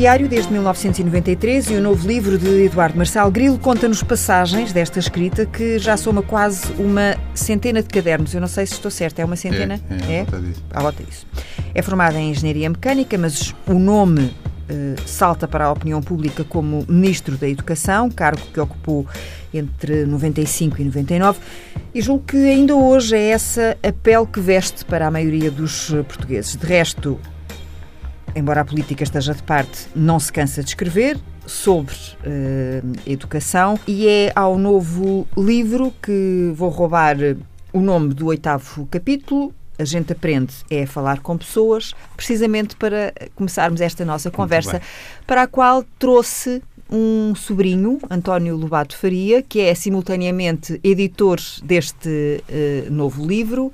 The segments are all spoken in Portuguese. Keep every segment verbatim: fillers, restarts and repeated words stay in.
diário desde mil novecentos e noventa e três e o novo livro de Eduardo Marçal Grilo conta-nos passagens desta escrita que já soma quase uma centena de cadernos. Eu não sei se estou certa, é uma centena? É, é, é? À volta disso. À volta disso. É formada em Engenharia Mecânica, mas o nome eh, salta para a opinião pública como Ministro da Educação, cargo que ocupou entre noventa e cinco e noventa e nove, e julgo que ainda hoje é essa a pele que veste para a maioria dos portugueses. De resto, embora a política esteja de parte, não se cansa de escrever sobre eh, educação, e é ao novo livro que vou roubar o nome do oitavo capítulo. A gente aprende é falar com pessoas, precisamente para começarmos esta nossa conversa, para a qual trouxe um sobrinho, António Lobato Faria, que é simultaneamente editor deste eh, novo livro,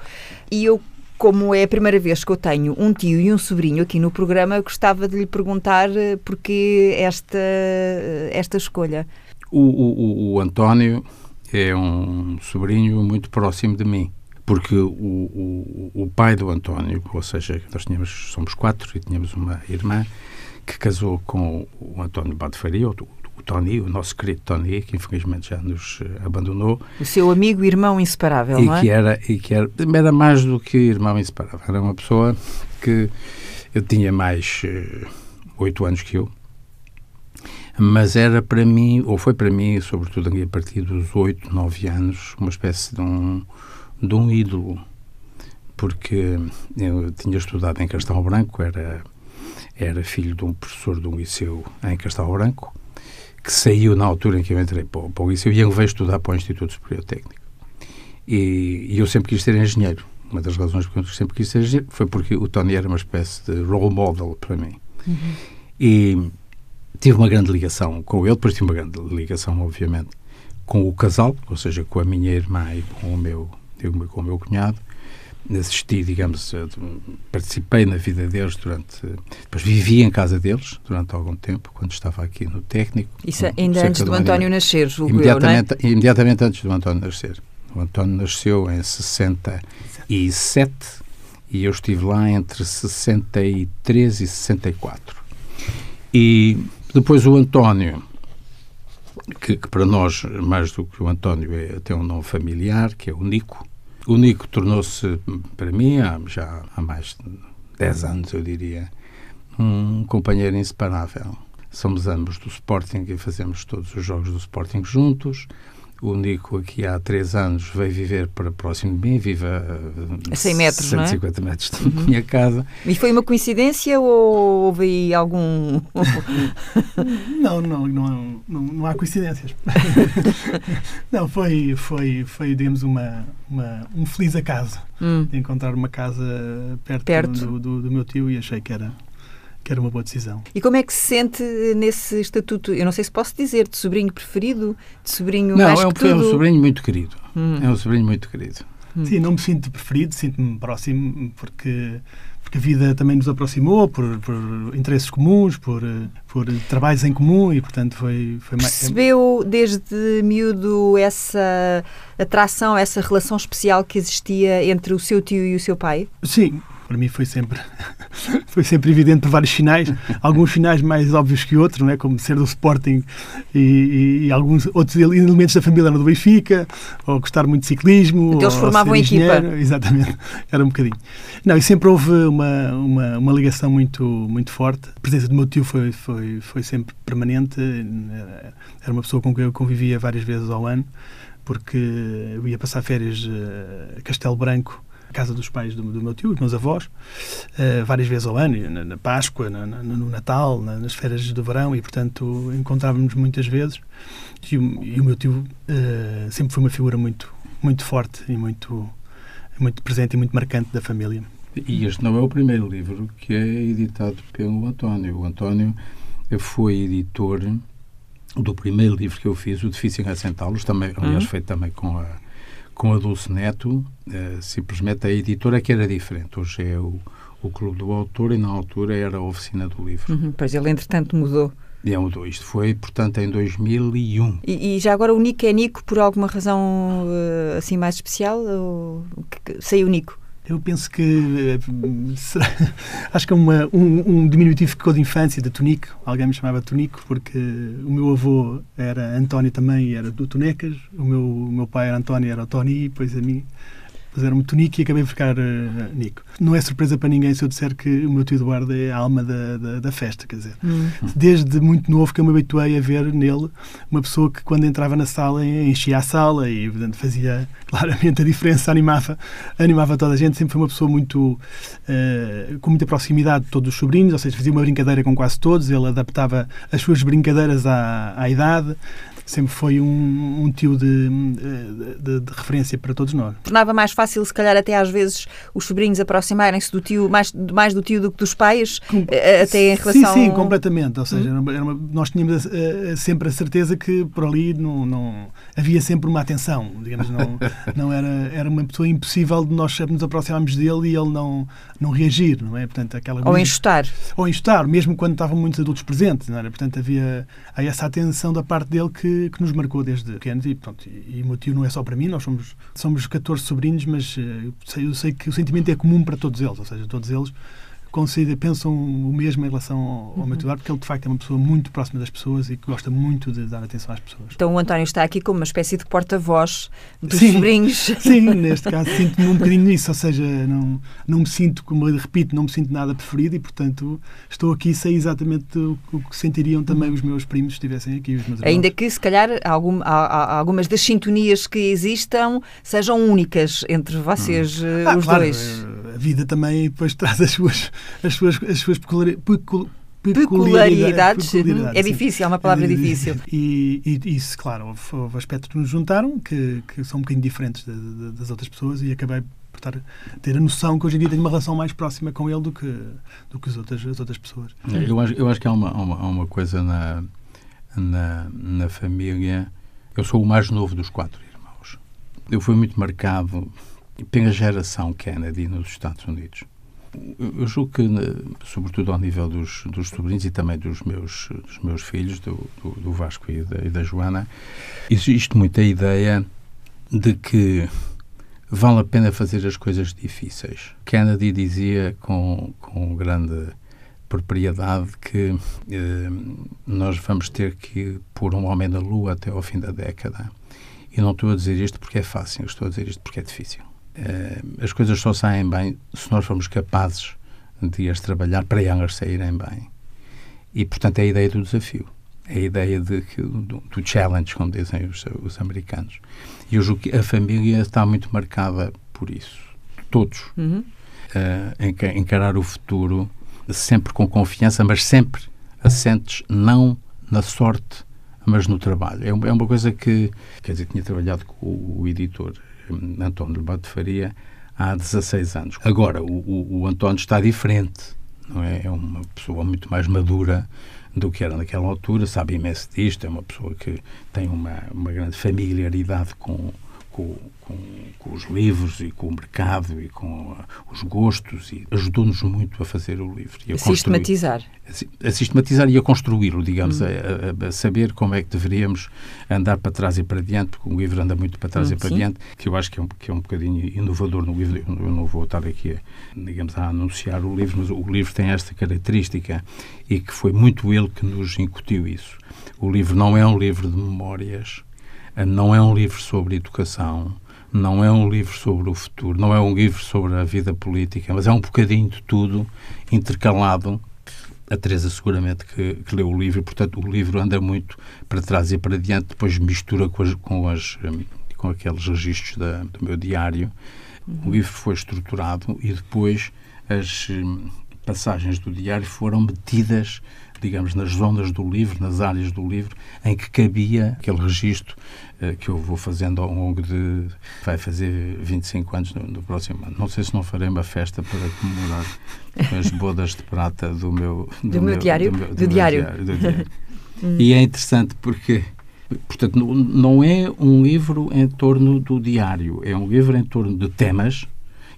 e eu, como é a primeira vez que eu tenho um tio e um sobrinho aqui no programa, eu gostava de lhe perguntar porquê esta, esta escolha. O, o, o António é um sobrinho muito próximo de mim, porque o, o, o pai do António, ou seja, nós tínhamos, somos quatro e tínhamos uma irmã que casou com o António Lobato Faria, o, o Tony, o nosso querido Tony, que infelizmente já nos abandonou. O seu amigo e irmão inseparável, e não é? Que era, e que era, era mais do que irmão inseparável. Era uma pessoa que eu tinha mais oito uh, anos que eu, mas era para mim, ou foi para mim, sobretudo a partir dos oito, nove anos, uma espécie de um, de um ídolo, porque eu tinha estudado em Castelo Branco, era... era filho de um professor de um liceu em Castelo Branco, que saiu na altura em que eu entrei para o, para o liceu, e ele veio estudar para o Instituto Superior Técnico. E, e eu sempre quis ser engenheiro. Uma das razões porque eu sempre quis ser engenheiro foi porque o Tony era uma espécie de role model para mim. Uhum. E tive uma grande ligação com ele, depois tive uma grande ligação, obviamente, com o casal, ou seja, com a minha irmã e com o meu, com o meu cunhado. Assisti, digamos, participei na vida deles durante... Depois vivi em casa deles durante algum tempo, quando estava aqui no técnico. Isso ainda antes do António nascer, julgo eu, não é? Imediatamente antes do António nascer. O António nasceu em sessenta e sete e eu estive lá entre sessenta e três e sessenta e quatro. E depois o António, que, que para nós, mais do que o António, é até um nome familiar, que é o Nico. O Nico tornou-se, para mim, já há mais de dez anos, eu diria, um companheiro inseparável. Somos ambos do Sporting e fazemos todos os jogos do Sporting juntos. O Nico, aqui há três anos, veio viver para próximo de mim, vive a cem metros, cento e cinquenta não é? metros da uhum. minha casa. E foi uma coincidência ou houve aí algum... não, não, não, não, não há coincidências. Não, foi, foi, foi digamos, uma... Uma, um feliz acaso hum. de encontrar uma casa perto, perto. Do, do, do meu tio, e achei que era, que era uma boa decisão. E como é que se sente nesse estatuto, eu não sei se posso dizer, de sobrinho preferido, de sobrinho não, mais é um, que tudo? Não, é um sobrinho muito querido. Hum. É um sobrinho muito querido. Hum. Sim, não me sinto preferido, sinto-me próximo, porque... porque a vida também nos aproximou por, por interesses comuns, por, por trabalhos em comum, e, portanto, foi... foi Percebeu desde miúdo essa atração, essa relação especial que existia entre o seu tio e o seu pai? Sim, para mim foi sempre, foi sempre evidente por vários sinais, alguns sinais mais óbvios que outros, não é? Como ser do Sporting e, e, e alguns outros elementos da família no do Benfica, ou gostar muito de ciclismo. Então, eles formavam a equipa. Exatamente, era um bocadinho. Não, e sempre houve uma, uma, uma ligação muito, muito forte. A presença do meu tio foi, foi, foi sempre permanente, era uma pessoa com quem eu convivia várias vezes ao ano, porque eu ia passar férias a Castelo Branco, casa dos pais do, do meu tio, dos meus avós, uh, várias vezes ao ano, na, na Páscoa, na, na, no Natal, na, nas férias do verão, e, portanto, encontrávamos muitas vezes. E, e o meu tio uh, sempre foi uma figura muito, muito forte e muito, muito presente e muito marcante da família. E este não é o primeiro livro que é editado pelo António. O António foi editor do primeiro livro que eu fiz, O Difícil Assentá-los, também, aliás, uhum. feito também com a com a Dulce Neto, uh, simplesmente a editora que era diferente. Hoje é o, o Clube do Autor, e na altura era a Oficina do Livro. Uhum, pois ele, entretanto, mudou. E mudou. Isto foi, portanto, em dois mil e um. E, e já agora o Nico é Nico por alguma razão uh, assim mais especial? Ou... Saiu Nico? Eu penso que será, acho que é uma, um, um diminutivo que ficou de infância, de Tonico. Alguém me chamava Tonico porque o meu avô era António também e era do Tonecas. O meu, o meu pai era António e era o Tony, e depois a mim fizeram-me Tonico e acabei de ficar uh, Nico. Não é surpresa para ninguém se eu disser que o meu tio Eduardo é a alma da, da, da festa, quer dizer. Hum. Desde muito novo que eu me habituei a ver nele uma pessoa que, quando entrava na sala, enchia a sala e, portanto, fazia claramente a diferença, animava, animava toda a gente. Sempre foi uma pessoa muito uh, com muita proximidade de todos os sobrinhos, ou seja, fazia uma brincadeira com quase todos, ele adaptava as suas brincadeiras à, à idade. Sempre foi um, um tio de, de, de referência para todos nós. Tornava mais fácil, se calhar, até às vezes os sobrinhos aproximarem-se do tio, mais, mais do tio do que dos pais, Com, até em relação... Sim, sim, completamente. Ou seja, uhum. era uma, nós tínhamos uh, sempre a certeza que por ali não, não, havia sempre uma atenção, digamos, não, não era, era uma pessoa impossível de nós nos aproximarmos dele e ele não, não reagir, não é? Portanto, aquela coisa, ou enxutar. Ou enxutar, mesmo quando estavam muitos adultos presentes, não era? Portanto, havia aí essa atenção da parte dele que que nos marcou desde pequenos e, pronto, e o meu tio não é só para mim, nós somos, somos catorze sobrinhos, mas eu sei, eu sei que o sentimento é comum para todos eles, ou seja, todos eles pensam o mesmo em relação ao, ao meu titular, porque ele de facto é uma pessoa muito próxima das pessoas e que gosta muito de dar atenção às pessoas. Então o António está aqui como uma espécie de porta-voz dos sim, sobrinhos. Sim, neste caso sinto-me um bocadinho nisso, ou seja, não, não me sinto, como eu repito, não me sinto nada preferido e, portanto, estou aqui e sei exatamente o, o que sentiriam também os meus primos se estivessem aqui. Os meus Ainda que, se calhar, algum, algumas das sintonias que existam sejam únicas entre vocês, hum. ah, os claro, dois. A vida também depois traz as suas... As suas, as suas peculiaridades, pecul, peculiaridades, peculiaridades. É difícil, é uma palavra difícil. E, e isso, claro, houve, houve aspectos que nos juntaram, que, que são um bocadinho diferentes de, de, das outras pessoas, e acabei por tar, ter a noção que hoje em dia tenho uma relação mais próxima com ele do que, do que as, outras, as outras pessoas. Eu acho, eu acho que há uma, uma, uma coisa na, na, na família. Eu sou o mais novo dos quatro irmãos. Eu fui muito marcado pela geração Kennedy nos Estados Unidos. Eu julgo que, sobretudo ao nível dos, dos sobrinhos e também dos meus, dos meus filhos, do, do, do Vasco e da, e da Joana, existe muita ideia de que vale a pena fazer as coisas difíceis. Kennedy dizia com, com grande propriedade que eh, nós vamos ter que ir pôr um homem na lua até ao fim da década. E não estou a dizer isto porque é fácil, estou a dizer isto porque é difícil. As coisas só saem bem se nós formos capazes de as trabalhar para elas saírem bem. E, portanto, é a ideia do desafio. É a ideia de, do, do challenge, como dizem os, os americanos. E eu julgo que a família está muito marcada por isso. Todos. Uhum. Uh, encarar o futuro sempre com confiança, mas sempre assentes não na sorte, mas no trabalho. É uma, é uma coisa que... Quer dizer, tinha trabalhado com o, o editor António Lobato Faria há dezasseis anos. Agora, o, o, o António está diferente, não é? É uma pessoa muito mais madura do que era naquela altura, sabe imenso disto, é uma pessoa que tem uma, uma grande familiaridade com, com, com, com os livros e com o mercado e com os gostos e ajudou-nos muito a fazer o livro. E a, a sistematizar. A, a sistematizar e a construí-lo, digamos, hum. a, a, a saber como é que deveríamos andar para trás e para diante, porque o livro anda muito para trás hum, e para sim. diante, que eu acho que é, um, que é um bocadinho inovador no livro. Eu não vou estar aqui, digamos, a anunciar o livro, mas o livro tem esta característica e que foi muito ele que nos incutiu isso. O livro não é um livro de memórias, não é um livro sobre educação, não é um livro sobre o futuro, não é um livro sobre a vida política, mas é um bocadinho de tudo intercalado. A Teresa seguramente que, que leu o livro, portanto o livro anda muito para trás e para diante, depois mistura com, as, com, as, com aqueles registros da, do meu diário. O livro foi estruturado e depois as passagens do diário foram metidas, digamos, nas zonas do livro, nas áreas do livro, em que cabia aquele registro uh, que eu vou fazendo ao longo de... Vai fazer vinte e cinco anos no, no próximo ano. Não sei se não farei uma festa para comemorar as bodas de prata do meu... Do, do meu, meu diário? Do, meu, do, do meu diário. diário, do diário. E é interessante porque... Portanto, não, não é um livro em torno do diário. É um livro em torno de temas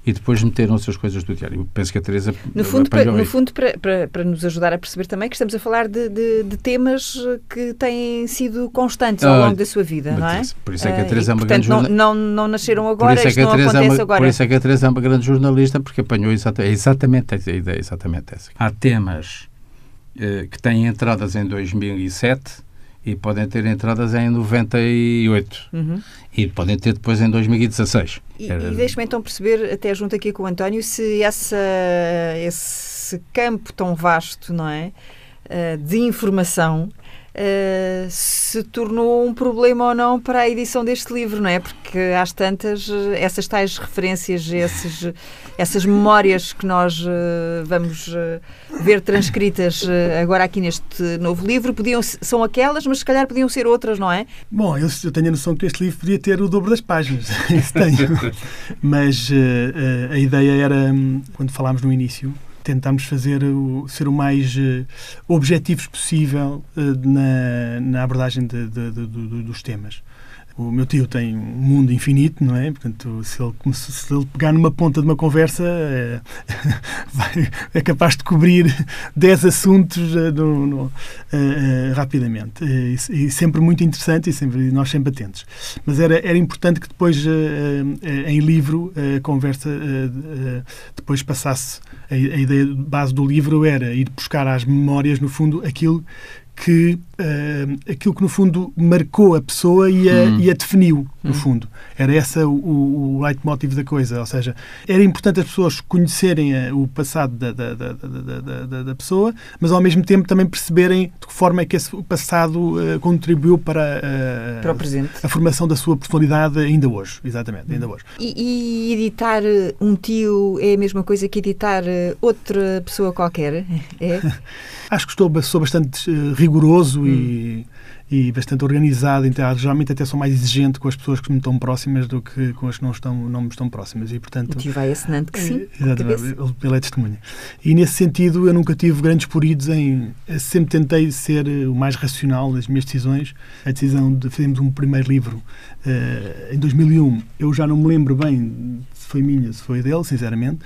e depois meteram-se as coisas do diário. Penso que a Teresa... No fundo, para, no fundo para, para, para nos ajudar a perceber também que estamos a falar de, de, de temas que têm sido constantes ao longo ah, da sua vida, não é? Por isso é que a Teresa ah, é uma portanto, grande jornalista. Não, não, não nasceram agora, isto é que não acontece é uma, agora. Por isso é que a Teresa é uma grande jornalista, porque apanhou exatamente, exatamente essa ideia, exatamente essa. Há temas eh, que têm entradas em dois mil e sete... e podem ter entradas em noventa e oito. Uhum. E podem ter depois em dois mil e dezasseis. E, Era... e deixe-me então perceber, até junto aqui com o António, se essa, esse campo tão vasto, não é, de informação Uh, se tornou um problema ou não para a edição deste livro, não é? Porque às tantas, essas tais referências, esses, essas memórias que nós uh, vamos uh, ver transcritas uh, agora aqui neste novo livro, podiam, são aquelas, mas se calhar podiam ser outras, não é? Bom, eu, eu tenho a noção que este livro podia ter o dobro das páginas, isso tenho, mas uh, uh, a ideia era, quando falámos no início, tentámos fazer o, ser o mais uh, objetivos possível uh, na, na abordagem de, de, de, de, dos temas. O meu tio tem um mundo infinito, não é? Portanto, se ele, se ele pegar numa ponta de uma conversa, é, vai, é capaz de cobrir dez assuntos uh, no, no, uh, uh, rapidamente. E, e sempre muito interessante e sempre, nós sempre atentos. Mas era, era importante que depois, uh, uh, em livro, a conversa uh, uh, depois passasse. A, a ideia de base do livro era ir buscar às memórias, no fundo, aquilo que, uh, aquilo que no fundo, marcou a pessoa e a, hum. e a definiu, no hum. fundo. Era esse o, o, o leitmotiv da coisa, ou seja, era importante as pessoas conhecerem a, o passado da, da, da, da, da, da pessoa, mas ao mesmo tempo também perceberem de que forma é que esse passado uh, contribuiu para, uh, para o presente. A formação da sua personalidade ainda hoje, exatamente, ainda hoje. E, e editar um tio é a mesma coisa que editar outra pessoa qualquer? É? Acho que estou, sou bastante uh, rigoroso hum. e, e bastante organizado, então, geralmente até sou mais exigente com as pessoas que me estão próximas do que com as que não, estão, não me estão próximas. E, portanto, o tio vai assinando que sim, é, ele é testemunha. E, nesse sentido, eu nunca tive grandes poridos em... Sempre tentei ser o mais racional nas minhas decisões. A decisão de fazermos um primeiro livro uh, em dois mil e um, eu já não me lembro bem se foi minha, se foi dele, sinceramente.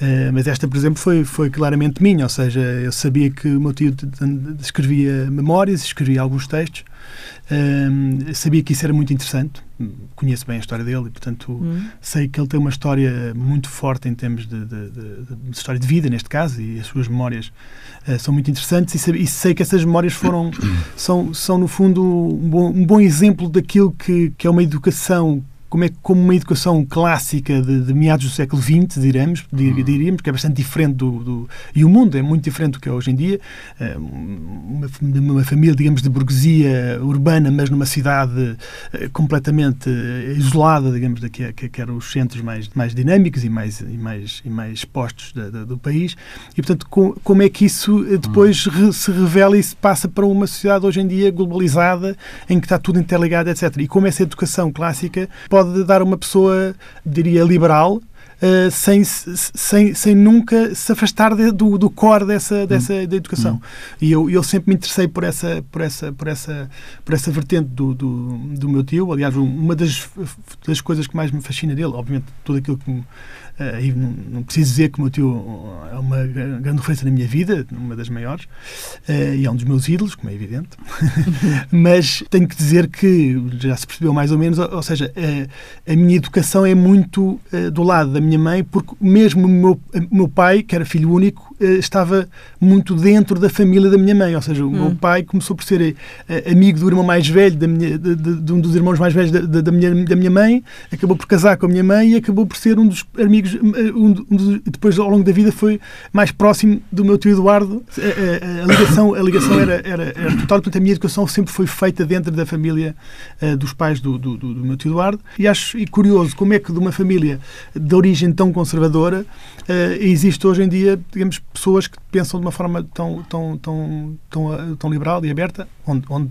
Uh, mas esta, por exemplo, foi, foi claramente minha, ou seja, eu sabia que o meu tio escrevia memórias, escrevia alguns textos, uh, sabia que isso era muito interessante, conheço bem a história dele e, portanto, hum. sei que ele tem uma história muito forte em termos de, de, de, de história de vida, neste caso, e as suas memórias uh, são muito interessantes e, sabe, e sei que essas memórias foram, são, são, no fundo, um bom, um bom exemplo daquilo que, que é uma educação como é como uma educação clássica de, de meados do século vinte, diremos, dir, diríamos, que é bastante diferente do, do... E o mundo é muito diferente do que é hoje em dia. Uma, uma família, digamos, de burguesia urbana, mas numa cidade completamente isolada, digamos, que, é, que eram os centros mais, mais dinâmicos e mais, e mais, e mais expostos da, da, do país. E, portanto, com, como é que isso depois re, se revela e se passa para uma sociedade hoje em dia globalizada, em que está tudo interligado, etcétera. E como essa educação clássica pode dar uma pessoa, diria, liberal, Uh, sem, sem, sem nunca se afastar de, do, do core dessa, dessa hum. da educação. Hum. E eu, eu sempre me interessei por essa, por essa, por essa, por essa vertente do, do, do meu tio. Aliás, uma das, das coisas que mais me fascina dele, obviamente, tudo aquilo que... Uh, não, não preciso dizer que o meu tio é uma grande referência na minha vida, uma das maiores, uh, e é um dos meus ídolos, como é evidente. Mas tenho que dizer que já se percebeu mais ou menos, ou, ou seja, uh, a minha educação é muito uh, do lado da minha mãe, porque mesmo o meu, meu pai, que era filho único, estava muito dentro da família da minha mãe, ou seja, o hum. meu pai começou por ser amigo do irmão mais velho da minha, de, de, de um dos irmãos mais velhos da, da, da, minha, da minha mãe, acabou por casar com a minha mãe e acabou por ser um dos amigos, um, um dos, depois ao longo da vida foi mais próximo do meu tio Eduardo. A, a, a ligação, a ligação era, era, era total, portanto a minha educação sempre foi feita dentro da família uh, dos pais do, do, do, do meu tio Eduardo, e acho e curioso como é que de uma família de origem tão conservadora uh, existe hoje em dia, digamos, pessoas que pensam de uma forma tão, tão, tão, tão, tão liberal e aberta, onde, onde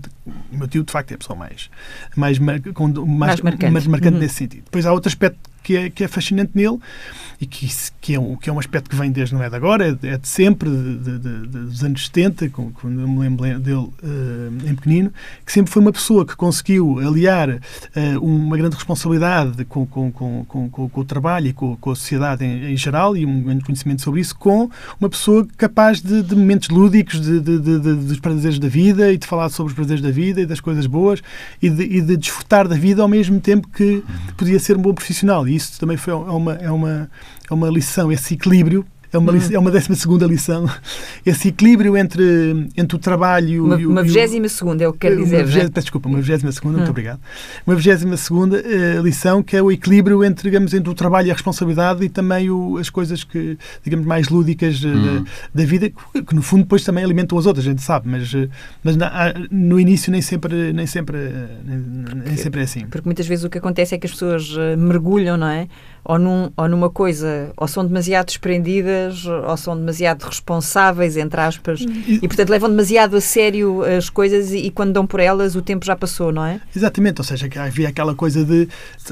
o meu tio, de facto, é a pessoa mais, mais, mar, mais, mais marcante, mais marcante uhum. nesse sentido. Depois há outro aspecto que é, que é fascinante nele, e que, que, é, um, que é um aspecto que vem desde não é de agora, é, é de sempre, de, de, de, dos anos setenta, quando eu me lembro dele uh, em pequenino, que sempre foi uma pessoa que conseguiu aliar uh, uma grande responsabilidade com, com, com, com, com, com o trabalho e com, com a sociedade em, em geral, e um grande conhecimento sobre isso, com uma pessoa capaz de, de momentos lúdicos, de, de, de, de, dos prazeres da vida, e de falar sobre os prazeres da vida e das coisas boas, e de, e de desfrutar da vida ao mesmo tempo que podia ser um bom profissional. E isso também foi uma, é uma, é uma lição, esse equilíbrio, é uma, lição, é uma décima segunda lição, esse equilíbrio entre, entre o trabalho... Uma, e o, uma vigésima segunda, é o que quero dizer, vigésima, né? Peço desculpa, uma vigésima segunda, hum. muito obrigado. Uma vigésima segunda uh, lição, que é o equilíbrio entre, digamos, entre o trabalho e a responsabilidade, e também o, as coisas que, digamos, mais lúdicas uh, hum. da, da vida, que, que no fundo depois também alimentam as outras, a gente sabe, mas, uh, mas na, no início nem sempre, nem, sempre, uh, nem, porque, nem sempre é assim. Porque muitas vezes o que acontece é que as pessoas uh, mergulham, não é? Ou, num, ou numa coisa, ou são demasiado desprendidas, ou são demasiado responsáveis, entre aspas, e, e portanto levam demasiado a sério as coisas, e, e quando dão por elas o tempo já passou, não é? Exatamente, ou seja, havia aquela coisa de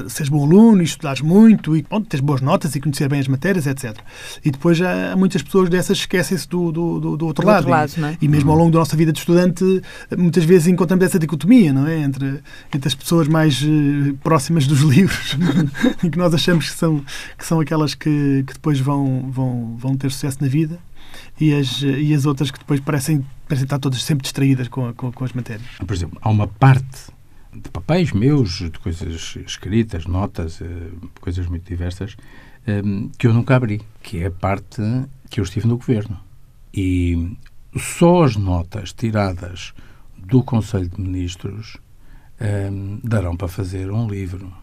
seres bom aluno, estudares muito, e bom, teres boas notas e conhecer bem as matérias, etcétera. E depois há muitas pessoas dessas que esquecem-se do, do, do, do outro do lado. Outro lado, e, não é? E mesmo ao longo da nossa vida de estudante, muitas vezes encontramos essa dicotomia, não é? Entre, entre as pessoas mais uh, próximas dos livros, em que nós achamos que são que são aquelas que, que depois vão, vão, vão ter sucesso na vida, e as, e as outras que depois parecem, parecem estar todas sempre distraídas com, com, com as matérias. Por exemplo, há uma parte de papéis meus, de coisas escritas, notas, coisas muito diversas, que eu nunca abri, que é a parte que eu estive no governo. E só as notas tiradas do Conselho de Ministros darão para fazer um livro.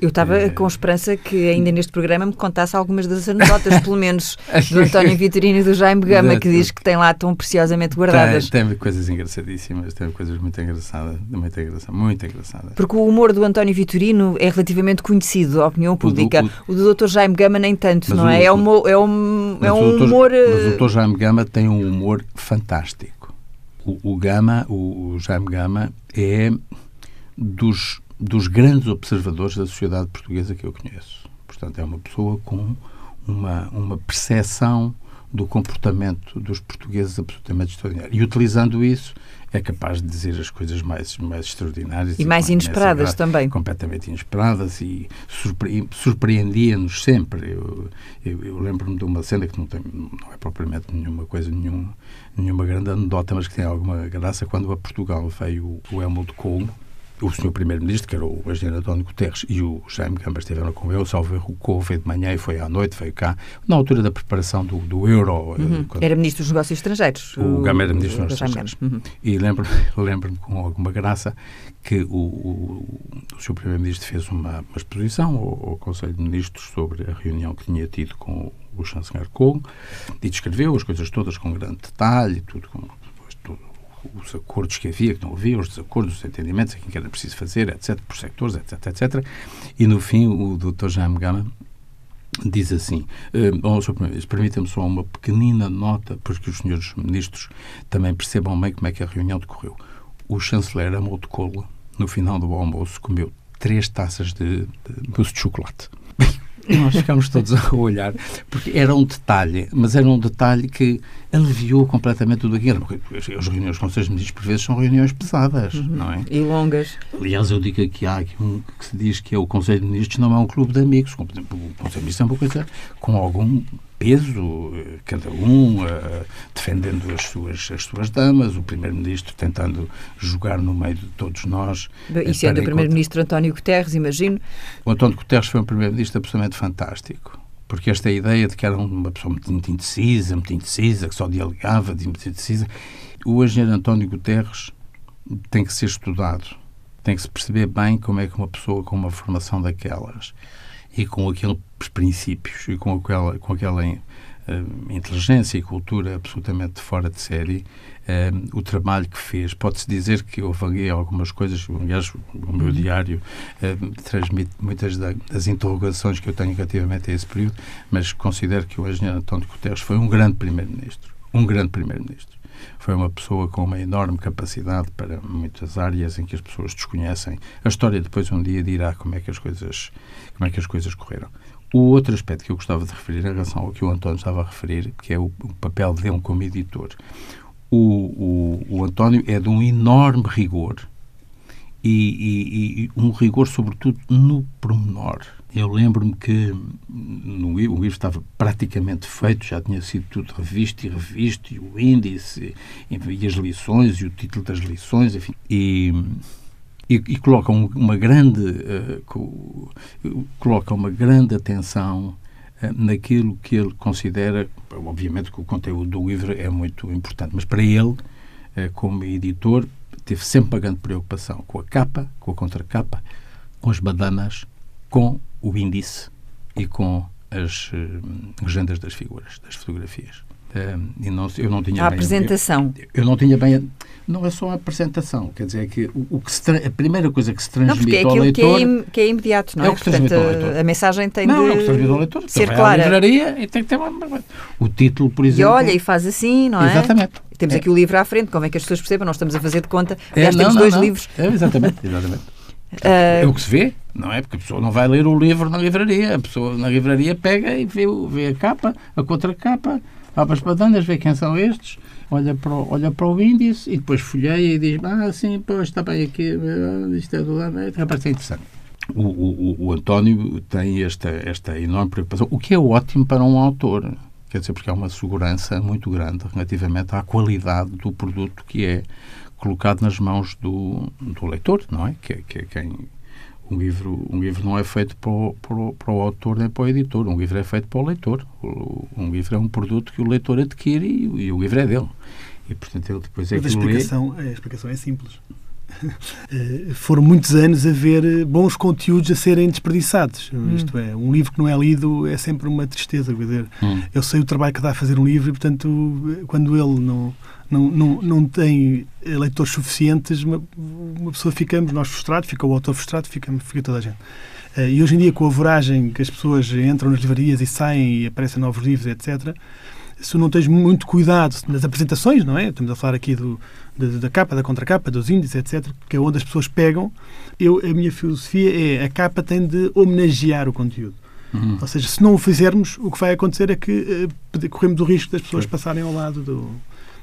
Eu estava é... com esperança que ainda neste programa me contasse algumas das anedotas, pelo menos, do António Vitorino e do Jaime Gama, que diz que tem lá tão preciosamente guardadas. Tem, tem coisas engraçadíssimas, tem coisas muito engraçadas, muito engraçadas, muito engraçadas. Porque o humor do António Vitorino é relativamente conhecido à opinião pública. O do, o, o do doutor Jaime Gama nem tanto, mas não é? O, é um, é um, é um doutor, humor... Mas o doutor Jaime Gama tem um humor fantástico. O, o Gama, o, o Jaime Gama, é dos... dos grandes observadores da sociedade portuguesa que eu conheço. Portanto, é uma pessoa com uma, uma percepção do comportamento dos portugueses absolutamente extraordinária. E utilizando isso, é capaz de dizer as coisas mais, mais extraordinárias. E, e mais inesperadas graça, também. Completamente inesperadas, e surpre, surpreendia-nos sempre. Eu, eu, eu lembro-me de uma cena que não, tem, não é propriamente nenhuma coisa, nenhum, nenhuma grande anedota, mas que tem alguma graça. Quando a Portugal veio o Helmut Kohl, o senhor Primeiro-Ministro, que era o engenheiro António Guterres, e o Jaime Gama estiveram com ele, só veio o Kohl, veio de manhã e foi à noite, veio cá, na altura da preparação do, do euro. Uhum. Quando... Era Ministro dos Negócios Estrangeiros. O, o Gama era Ministro dos Negócios Estrangeiros. Uhum. E lembro-me, lembro-me com alguma graça que o, o, o senhor Primeiro-Ministro fez uma, uma exposição ao, ao Conselho de Ministros sobre a reunião que tinha tido com o, o chanceler Kohl, e descreveu as coisas todas com grande detalhe, tudo com... os acordos que havia, que não havia, os desacordos, os entendimentos, aquilo que era preciso fazer, etcétera, por sectores, etcétera, etcétera. E, no fim, o doutor Jaime Gama diz assim, bom, senhor Primeiro-Ministro, permita-me só uma pequenina nota, porque os senhores ministros também percebam bem como é que a reunião decorreu. O chanceler Helmut Kohl, no final do almoço, comeu três taças de, de mousse de chocolate. E nós ficámos todos a olhar, porque era um detalhe, mas era um detalhe que aliviou completamente tudo aquilo. Porque as reuniões com os seus ministros, por vezes, são reuniões pesadas, uhum. não é? E longas. Aliás, eu digo aqui, há aqui um que se diz que é o Conselho de Ministros, não é um clube de amigos. O Conselho de Ministros é uma coisa com algum peso, cada um uh, defendendo as suas, as suas damas, o Primeiro-Ministro tentando jogar no meio de todos nós. E sendo o Primeiro-Ministro contra... António Guterres, imagino. O António Guterres foi um Primeiro-Ministro absolutamente fantástico, porque esta ideia de que era uma pessoa muito, muito indecisa, muito indecisa, que só dialogava de muito indecisa. O engenheiro António Guterres tem que ser estudado, tem que se perceber bem como é que uma pessoa com uma formação daquelas e com aqueles princípios e com aquela, com aquela uh, inteligência e cultura absolutamente fora de série, uh, o trabalho que fez. Pode-se dizer que eu avaliei algumas coisas, aliás, o meu diário uh, transmite muitas das interrogações que eu tenho relativamente a esse período, mas considero que o engenheiro António Guterres foi um grande Primeiro-Ministro, um grande Primeiro-Ministro. Foi uma pessoa com uma enorme capacidade para muitas áreas em que as pessoas desconhecem. A história depois um dia dirá como é que as coisas, como é que as coisas correram. O outro aspecto que eu gostava de referir em relação ao que o António estava a referir, que é o papel dele como editor. O, o, o António é de um enorme rigor e, e, e um rigor, sobretudo, no pormenor. Eu lembro-me que no, o livro estava praticamente feito, já tinha sido tudo revisto e revisto, e o índice, e, e as lições, e o título das lições, enfim. E, E, e coloca uma grande uh, co, coloca uma grande atenção uh, naquilo que ele considera. Obviamente que o conteúdo do livro é muito importante, mas para ele, uh, como editor, teve sempre uma grande preocupação com a capa, com a contracapa, com as badanas, com o índice e com as uh, legendas das figuras, das fotografias. Uh, e não, eu não tinha a bem, apresentação. Eu, eu não tinha bem... Não é só a apresentação, quer dizer, que o, o que se a primeira coisa que se transmite ao leitor... Não, porque é aquilo que é, im, que é imediato, não é? É o que se transmite ao leitor. A mensagem tem não, de não, é o que se transmite ao leitor. Ser então, clara. Vai à livraria e tem que ter uma... O título, por exemplo... E olha, e faz assim, não é? Exatamente. Temos é. aqui o livro à frente, convém que as pessoas percebam, nós estamos a fazer de conta. Aliás, é, temos não, dois não. livros. É, exatamente, exatamente. É o que se vê, não é? Porque a pessoa não vai ler o livro na livraria. A pessoa na livraria pega e vê, vê a capa, a contracapa, abre as badanas, vê quem são estes, olha para o, olha para o índice e depois folheia e diz, ah, sim, pois, está bem aqui, isto é do lado, é, rapaz, é interessante. O, o, o António tem esta, esta enorme preocupação, o que é ótimo para um autor, quer dizer, porque há uma segurança muito grande relativamente à qualidade do produto que é colocado nas mãos do, do leitor, não é? Que, que, quem, um, livro, um livro não é feito para o, para, o, para o autor nem para o editor, um livro é feito para o leitor. O, um livro é um produto que o leitor adquire e, e o livro é dele. E, portanto, ele depois é que o lê. A explicação é simples. Foram muitos anos a ver bons conteúdos a serem desperdiçados. Hum. Isto é, um livro que não é lido é sempre uma tristeza. Quer dizer, hum. Eu sei o trabalho que dá a fazer um livro e, portanto, quando ele não... Não, não, não tem leitores suficientes, uma, uma pessoa ficamos nós frustrados, fica o autor frustrado, fica, fica toda a gente. Uh, e hoje em dia, com a voragem que as pessoas entram nas livrarias e saem e aparecem novos livros, etcétera, se não tens muito cuidado nas apresentações, não é? Estamos a falar aqui do, da, da capa, da contracapa, dos índices, etcétera, que é onde as pessoas pegam. Eu, a minha filosofia é a capa tem de homenagear o conteúdo. Uhum. Ou seja, se não o fizermos, o que vai acontecer é que uh, corremos o risco das pessoas passarem ao lado do...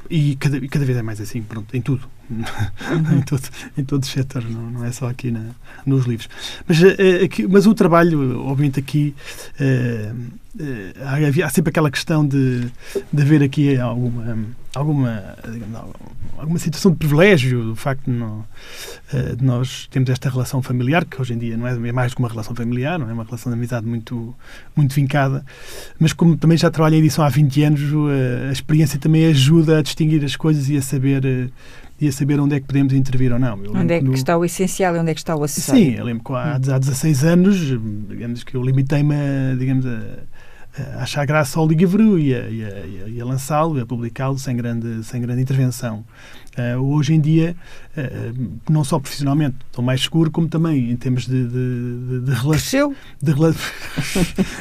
E cada, cada vez é mais assim, pronto, em tudo. em, todo, em todos os setores, não, não é só aqui na, nos livros. Mas, uh, aqui, mas o trabalho, obviamente, aqui uh, uh, há, há sempre aquela questão de, de haver aqui alguma, alguma, alguma situação de privilégio, do facto de, não, uh, de nós termos esta relação familiar, que hoje em dia não é, é mais do que uma relação familiar, não é uma relação de amizade muito, muito vincada. Mas como também já trabalho em edição há vinte anos, uh, a experiência também ajuda a distinguir as coisas e a saber... Uh, e a saber onde é que podemos intervir ou não. Onde é que do... está o essencial e onde é que está o acessório. Sim, eu lembro que há, há dezasseis anos, digamos que eu limitei-me a, digamos, a, a achar graça ao livro e a, a, a, a lançá-lo, a publicá-lo sem grande, sem grande intervenção. Uh, hoje em dia, uh, não só profissionalmente, estou mais seguro, como também em termos de... de, de, de rela... Cresceu? De rela...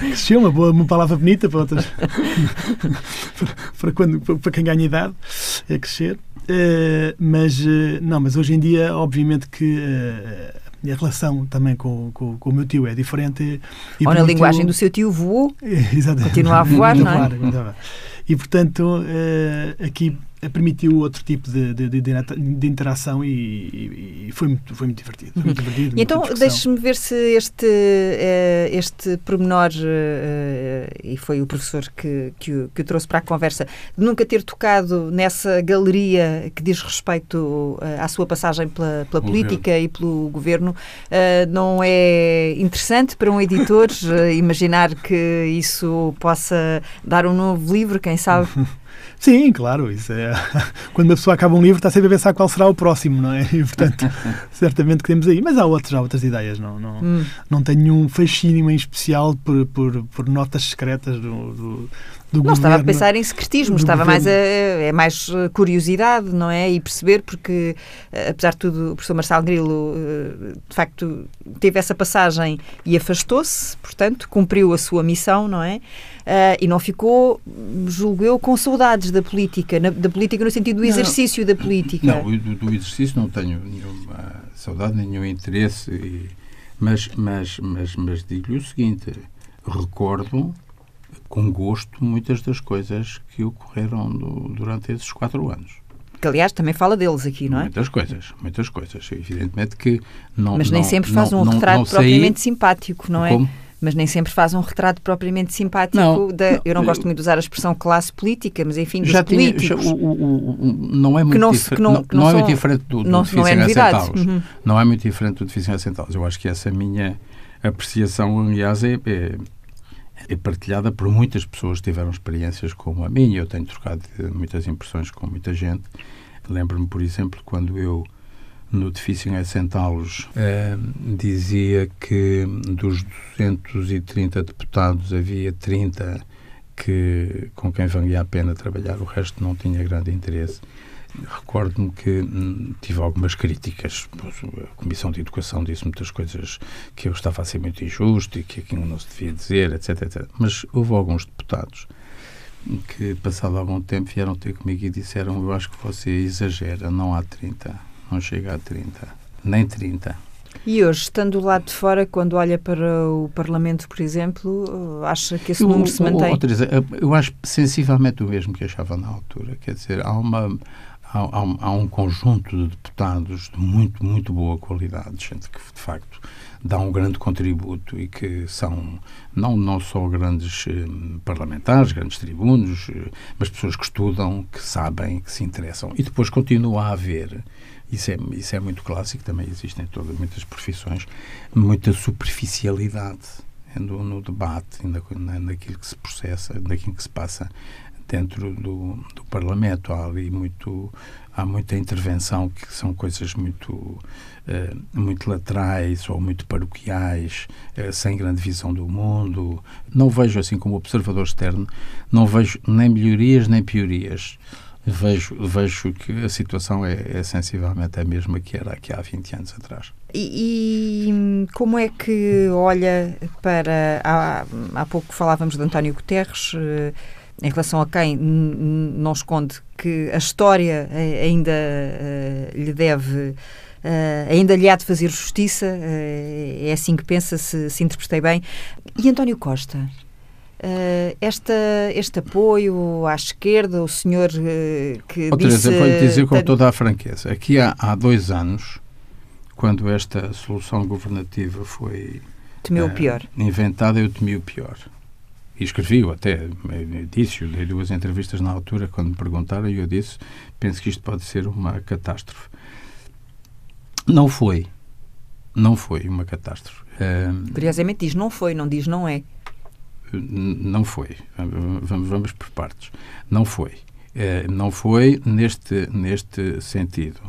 Cresceu, uma, boa, uma palavra bonita para, outras... para, para, quando, para quem ganha idade, é crescer. Uh, mas, uh, não, mas hoje em dia, obviamente que uh, a relação também com, com, com o meu tio é diferente. E, ou na linguagem eu... do seu tio, voou, continua a voar, não é? Voar, e, portanto, uh, aqui permitiu outro tipo de, de, de, de interação e, e, e foi, muito, foi muito divertido. Foi muito divertido uhum. Então, deixe-me ver se este, uh, este pormenor, uh, e foi o professor que, que, o, que o trouxe para a conversa, de nunca ter tocado nessa galeria que diz respeito uh, à sua passagem pela, pela política governo. E pelo governo, uh, não é interessante para um editor uh, imaginar que isso possa dar um novo livro, quem sabe? Sim, claro, isso é... Quando uma pessoa acaba um livro está sempre a pensar qual será o próximo, não é? E, portanto, certamente que temos aí. Mas há outros, há outras ideias, não, não, hum. não tenho nenhum fascínio em especial por, por, por notas secretas do, do, do não governo. Não estava a pensar em secretismo, estava governo. mais a, é mais curiosidade, não é? E perceber, porque, apesar de tudo, o professor Marçal Grilo, de facto, teve essa passagem e afastou-se, portanto, cumpriu a sua missão, não é? E não ficou, julgueu, consolidado dificuldades da política, na, da política no sentido do exercício não, da política? Não, do, do exercício não tenho nenhuma saudade, nenhum interesse, e, mas, mas, mas, mas digo-lhe o seguinte, recordo com gosto muitas das coisas que ocorreram do, durante esses quatro anos. Que, aliás, também fala deles aqui, não é? Muitas coisas, muitas coisas. Evidentemente que não... Mas nem não, sempre faz não, um não, retrato não, não propriamente sei... simpático, não é? Como? Mas nem sempre faz um retrato propriamente simpático não, da... Não, eu não gosto muito de usar a expressão classe política, mas, enfim, dos já políticos. Tinha, já, o, o, o, não é muito que não, difer... que não, não, que não, não é muito diferente do, do não, de Ficina Centauros. Uhum. Não é muito diferente do de Ficina Centauros. Eu acho que essa minha apreciação, aliás, é... é... é partilhada por muitas pessoas que tiveram experiências como a minha. Eu tenho trocado muitas impressões com muita gente. Lembro-me, por exemplo, quando eu, no Difícil em Centauros, eh, dizia que dos duzentos e trinta deputados havia trinta que, com quem valia a pena trabalhar, o resto não tinha grande interesse. Recordo-me que hum, tive algumas críticas. A Comissão de Educação disse muitas coisas que eu estava a ser muito injusto e que aquilo não se devia dizer, etc, etcétera. Mas houve alguns deputados que, passado algum tempo, vieram ter comigo e disseram: eu acho que você exagera, não há trinta, não chega a trinta, nem trinta. E hoje, estando do lado de fora, quando olha para o Parlamento, por exemplo, acha que esse número eu, se mantém? Teresa, eu acho sensivelmente o mesmo que achava na altura. Quer dizer, há uma... há um conjunto de deputados de muito, muito boa qualidade, gente que, de facto, dá um grande contributo e que são não, não só grandes eh, parlamentares, grandes tribunos, eh, mas pessoas que estudam, que sabem, que se interessam. E depois continua a haver, isso é, isso é muito clássico, também existe em todas, muitas profissões, muita superficialidade no, no debate, na, naquilo que se processa, naquilo que se passa dentro do, do Parlamento. Há ali muito, há muita intervenção que são coisas muito, uh, muito laterais ou muito paroquiais, uh, sem grande visão do mundo. Não vejo, assim como observador externo, não vejo nem melhorias nem piorias. Vejo, vejo que a situação é, é sensivelmente a mesma que era aqui há vinte anos atrás. E, e como é que olha para... Há, há pouco falávamos de António Guterres, uh, em relação a quem não esconde que a história ainda uh, lhe deve, uh, ainda lhe há de fazer justiça, uh, é assim que pensa, se, se interpretei bem. E António Costa? Uh, esta, este apoio à esquerda, o senhor uh, que oh, disse... Teresa, vou-lhe dizer com toda a franqueza. Aqui há, há dois anos, quando esta solução governativa foi temeu o pior. Uh, inventada, eu temi o pior. E escrevi-o até, disse-o, dei duas entrevistas na altura, quando me perguntaram, e eu disse, penso que isto pode ser uma catástrofe. Não foi. Não foi uma catástrofe. Uh, Curiosamente diz não foi, não diz não é. Não foi. Vamos, vamos por partes. Não foi. Uh, não foi neste, neste sentido.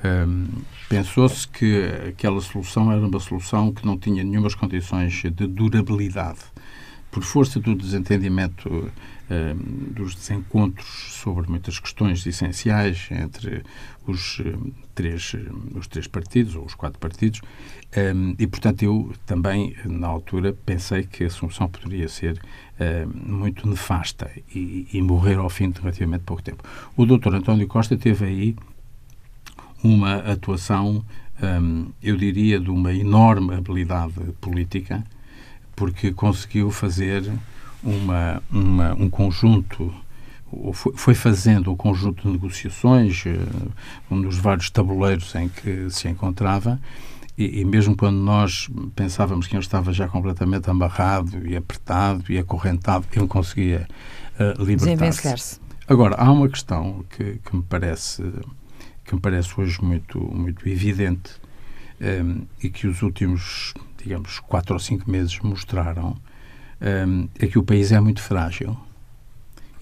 Uh, pensou-se que aquela solução era uma solução que não tinha nenhumas condições de durabilidade. Por força do desentendimento, eh, dos desencontros sobre muitas questões essenciais entre os, eh, três, os três partidos, ou os quatro partidos, eh, e, portanto, eu também, na altura, pensei que a solução poderia ser eh, muito nefasta e, e morrer ao fim de relativamente pouco tempo. O doutor António Costa teve aí uma atuação, eh, eu diria, de uma enorme habilidade política, porque conseguiu fazer uma, uma, um conjunto, ou foi fazendo um conjunto de negociações, um dos vários tabuleiros em que se encontrava, e, e mesmo quando nós pensávamos que ele estava já completamente amarrado e apertado e acorrentado, ele conseguia uh, libertar-se. Agora, há uma questão que, que, me parece, que me parece hoje muito, muito evidente, um, e que os últimos... digamos, quatro ou cinco meses mostraram, um, é que o país é muito frágil.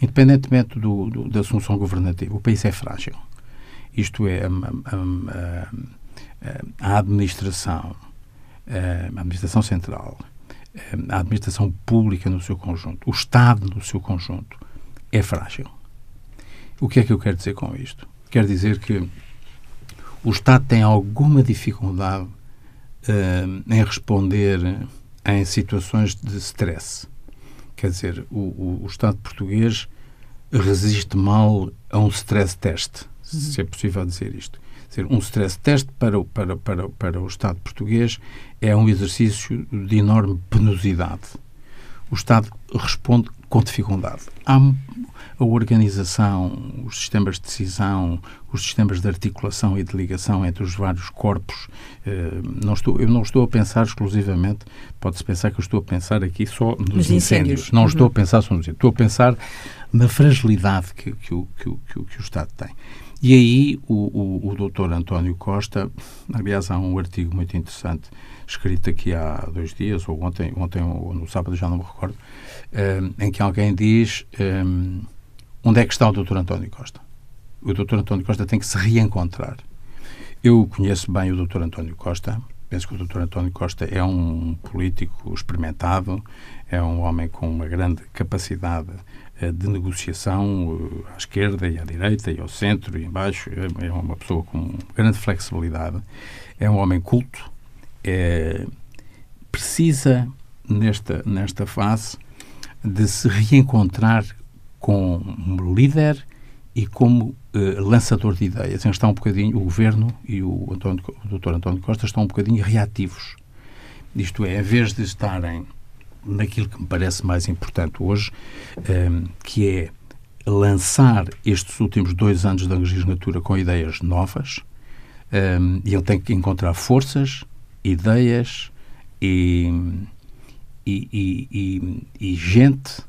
Independentemente do, do, da assunção governativa, o país é frágil. Isto é, a, a, a, a administração, a administração central, a administração pública no seu conjunto, o Estado no seu conjunto, é frágil. O que é que eu quero dizer com isto? Quero dizer que o Estado tem alguma dificuldade Uh, em responder em situações de stress. Quer dizer, o, o, o Estado português resiste mal a um stress test, se é possível dizer isto. Quer dizer, um stress test para o, para, para, para o Estado português é um exercício de enorme penosidade. O Estado responde com dificuldade. Há a organização, os sistemas de decisão, os sistemas de articulação e de ligação entre os vários corpos. Não estou, eu não estou a pensar exclusivamente, pode-se pensar que eu estou a pensar aqui só nos, nos incêndios. incêndios. Não uhum. estou a pensar só nos incêndios. Estou a pensar na fragilidade que, que, o, que, o, que o Estado tem. E aí o, o, o doutor António Costa, aliás, há um artigo muito interessante escrito aqui há dois dias, ou ontem, ontem ou no sábado, já não me recordo, um, em que alguém diz um, onde é que está o doutor António Costa? O doutor António Costa tem que se reencontrar. Eu conheço bem o doutor António Costa, penso que o doutor António Costa é um político experimentado, é um homem com uma grande capacidade de negociação à esquerda e à direita e ao centro e embaixo, é uma pessoa com grande flexibilidade, é um homem culto, é, precisa nesta, nesta fase de se reencontrar como líder e como eh, lançador de ideias. Está um bocadinho, o Governo e o, António, o doutor António Costa estão um bocadinho reativos. Isto é, em vez de estarem naquilo que me parece mais importante hoje, eh, que é lançar estes últimos dois anos da legislatura com ideias novas, eh, e ele tem que encontrar forças, ideias e, e, e, e, e gente,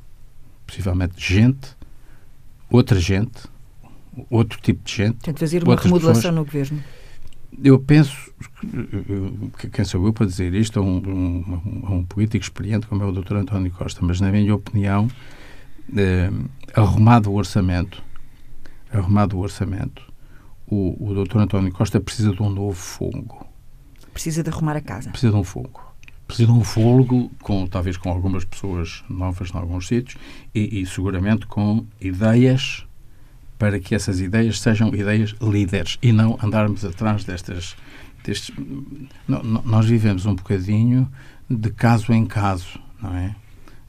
possivelmente gente, outra gente, outro tipo de gente. Tem que fazer uma remodelação pessoas. No governo. Eu penso, que, quem sou eu para dizer isto, a um, um, um político experiente como é o doutor António Costa, mas na minha opinião, eh, arrumado o orçamento, arrumado o orçamento, o, o doutor António Costa precisa de um novo fogo. Precisa de arrumar a casa. Precisa de um fogo. Precisa de um fogo, com, talvez com algumas pessoas novas em alguns sítios e, e seguramente com ideias, para que essas ideias sejam ideias líderes e não andarmos atrás destas... destes, não, não, nós vivemos um bocadinho de caso em caso, não é?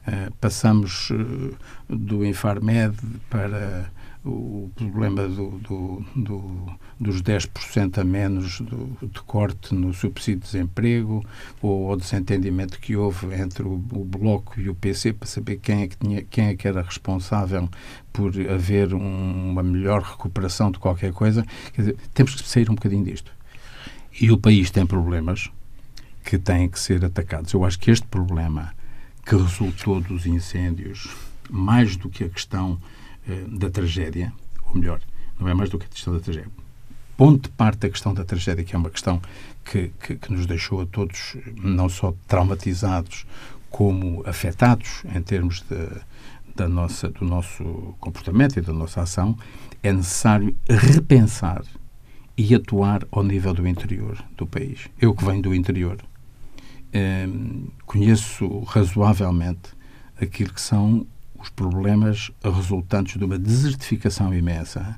Uh, passamos uh, do Infarmed para o problema do, do, do, dos dez por cento a menos do, de corte no subsídio de desemprego, ou ao desentendimento que houve entre o, o Bloco e o P C para saber quem é que, tinha, quem é que era responsável por haver um, uma melhor recuperação de qualquer coisa. Quer dizer, temos que sair um bocadinho disto. E o país tem problemas que têm que ser atacados. Eu acho que este problema que resultou dos incêndios, mais do que a questão da tragédia, ou melhor, não é mais do que a questão da tragédia. Ponto de parte da questão da tragédia, que é uma questão que, que, que nos deixou a todos não só traumatizados, como afetados em termos de, da nossa, do nosso comportamento e da nossa ação, é necessário repensar e atuar ao nível do interior do país. Eu que venho do interior, eh, conheço razoavelmente aquilo que são os problemas resultantes de uma desertificação imensa,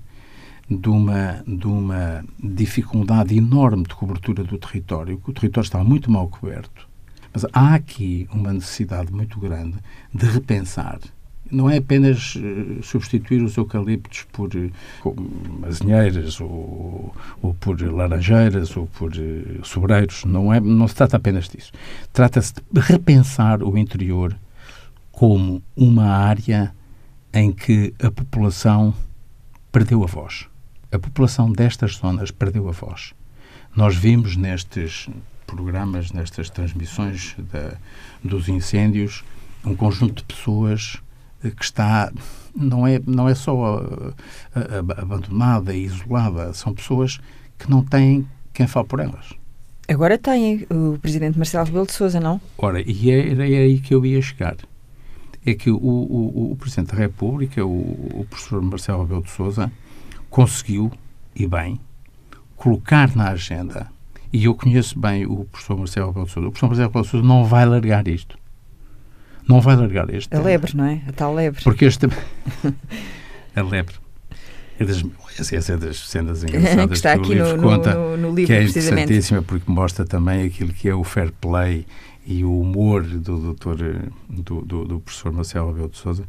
de uma, de uma dificuldade enorme de cobertura do território, que o território está muito mal coberto. Mas há aqui uma necessidade muito grande de repensar. Não é apenas uh, substituir os eucaliptos por uh, azinheiras ou, ou por laranjeiras ou por uh, sobreiros. Não, é, não se trata apenas disso. Trata-se de repensar o interior como uma área em que a população perdeu a voz. A população destas zonas perdeu a voz. Nós vimos nestes programas, nestas transmissões da, dos incêndios, um conjunto de pessoas que está, não é, não é só a, a, a, abandonada e isolada, são pessoas que não têm quem fale por elas. Agora tem o presidente Marcelo Rebelo de Sousa, não? Ora, e era aí que eu ia chegar. É que o, o, o Presidente da República, o, o professor Marcelo Rebelo de Sousa, conseguiu, e bem, colocar na agenda, e eu conheço bem o professor Marcelo Rebelo de Sousa, o professor Marcelo Rebelo de Sousa não vai largar isto. Não vai largar este. A lebre, não é? A tal lebre. Porque este... a lebre. É das, essa é das cenas engraçadas que está aqui que o livro no, conta, no, no livro, que é interessantíssima, porque mostra também aquilo que é o fair play e o humor do doutor, do, do, do professor Marcelo Rebelo de Sousa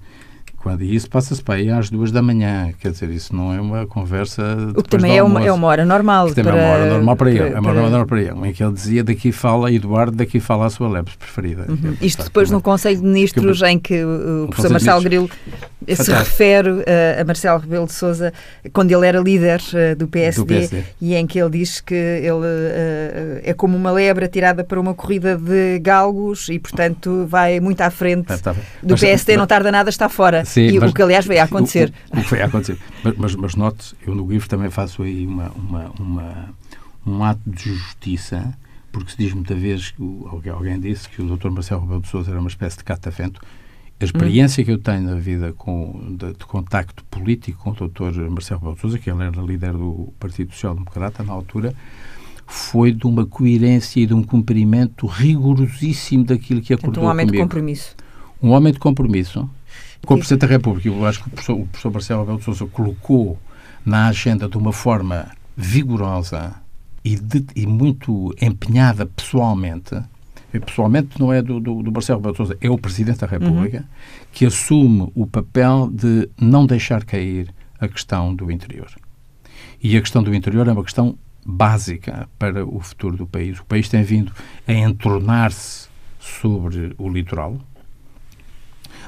quando. E isso passa-se para aí às duas da manhã. Quer dizer, isso não é uma conversa. O que também é uma, é uma hora normal. Também para, é uma hora normal para, para ele. É uma hora normal para ele. Em que ele dizia: daqui fala Eduardo, daqui fala a sua lebre preferida. Uhum. É, isto depois no Conselho de Ministros, que, em que o, o professor Marçal Grilo se fantástico. refere uh, a Marcelo Rebelo de Sousa quando ele era líder uh, do, P S D, do P S D, e em que ele diz que ele uh, é como uma lebre atirada para uma corrida de galgos e, portanto, vai muito à frente ah, tá do mas, P S D, mas, não tarda nada, está fora. Sim, e mas, o que, aliás, veio a acontecer. O, o que veio a acontecer. mas, mas, mas note, eu no livro também faço aí uma, uma, uma, um ato de justiça, porque se diz muita vez, que o, alguém disse que o doutor Marcelo Rebelo de Sousa era uma espécie de catavento. A experiência hum. que eu tenho na vida com, de, de contacto político com o doutor Marcelo Rebelo de Sousa, que ele era líder do Partido Social Democrata na altura, foi de uma coerência e de um cumprimento rigorosíssimo daquilo que acordou comigo. Então, um homem comigo. de compromisso. Um homem de compromisso com o Presidente da República. Eu acho que o professor, o professor Marcelo Rebelo de Sousa colocou na agenda de uma forma vigorosa e, de, e muito empenhada pessoalmente. E pessoalmente não é do, do, do Marcelo Rebelo de Sousa, é o Presidente da República, uhum. que assume o papel de não deixar cair a questão do interior. E a questão do interior é uma questão básica para o futuro do país. O país tem vindo a entornar-se sobre o litoral.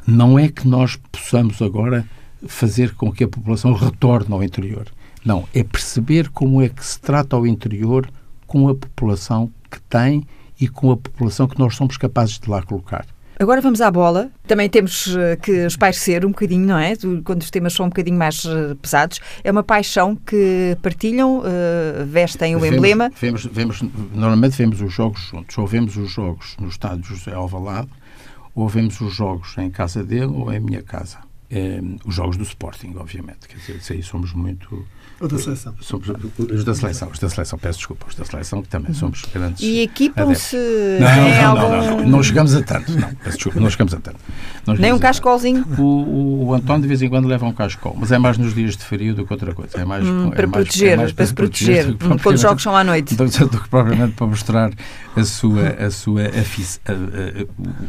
Não é que nós possamos agora fazer com que a população retorne ao interior. Não, é perceber como é que se trata o interior com a população que tem e com a população que nós somos capazes de lá colocar. Agora vamos à bola. Também temos que espairecer um bocadinho, não é? Quando os temas são um bocadinho mais pesados. É uma paixão que partilham, uh, vestem o vemos, emblema. Vemos, vemos, normalmente vemos os jogos juntos. Ou vemos os jogos no estádio José Alvalade, ou vemos os jogos em casa dele ou em minha casa. É, os jogos do Sporting, obviamente. Quer dizer, isso aí somos muito... Ou da seleção. Somos, os da seleção, os da seleção, peço desculpa, os da seleção, que também somos grandes... E equipam-se... Não, não, não, não, não chegamos a tanto, não, peço desculpa, não chegamos a tanto. Nem um cascolzinho? O, o, o António de vez em quando leva um cascol, mas é mais nos dias de frio do que outra coisa. É mais hum, para é mais, proteger, é mais para se proteger, proteger quando os jogos são à noite. Do, do que propriamente para mostrar a sua, a sua afic, a, a, a,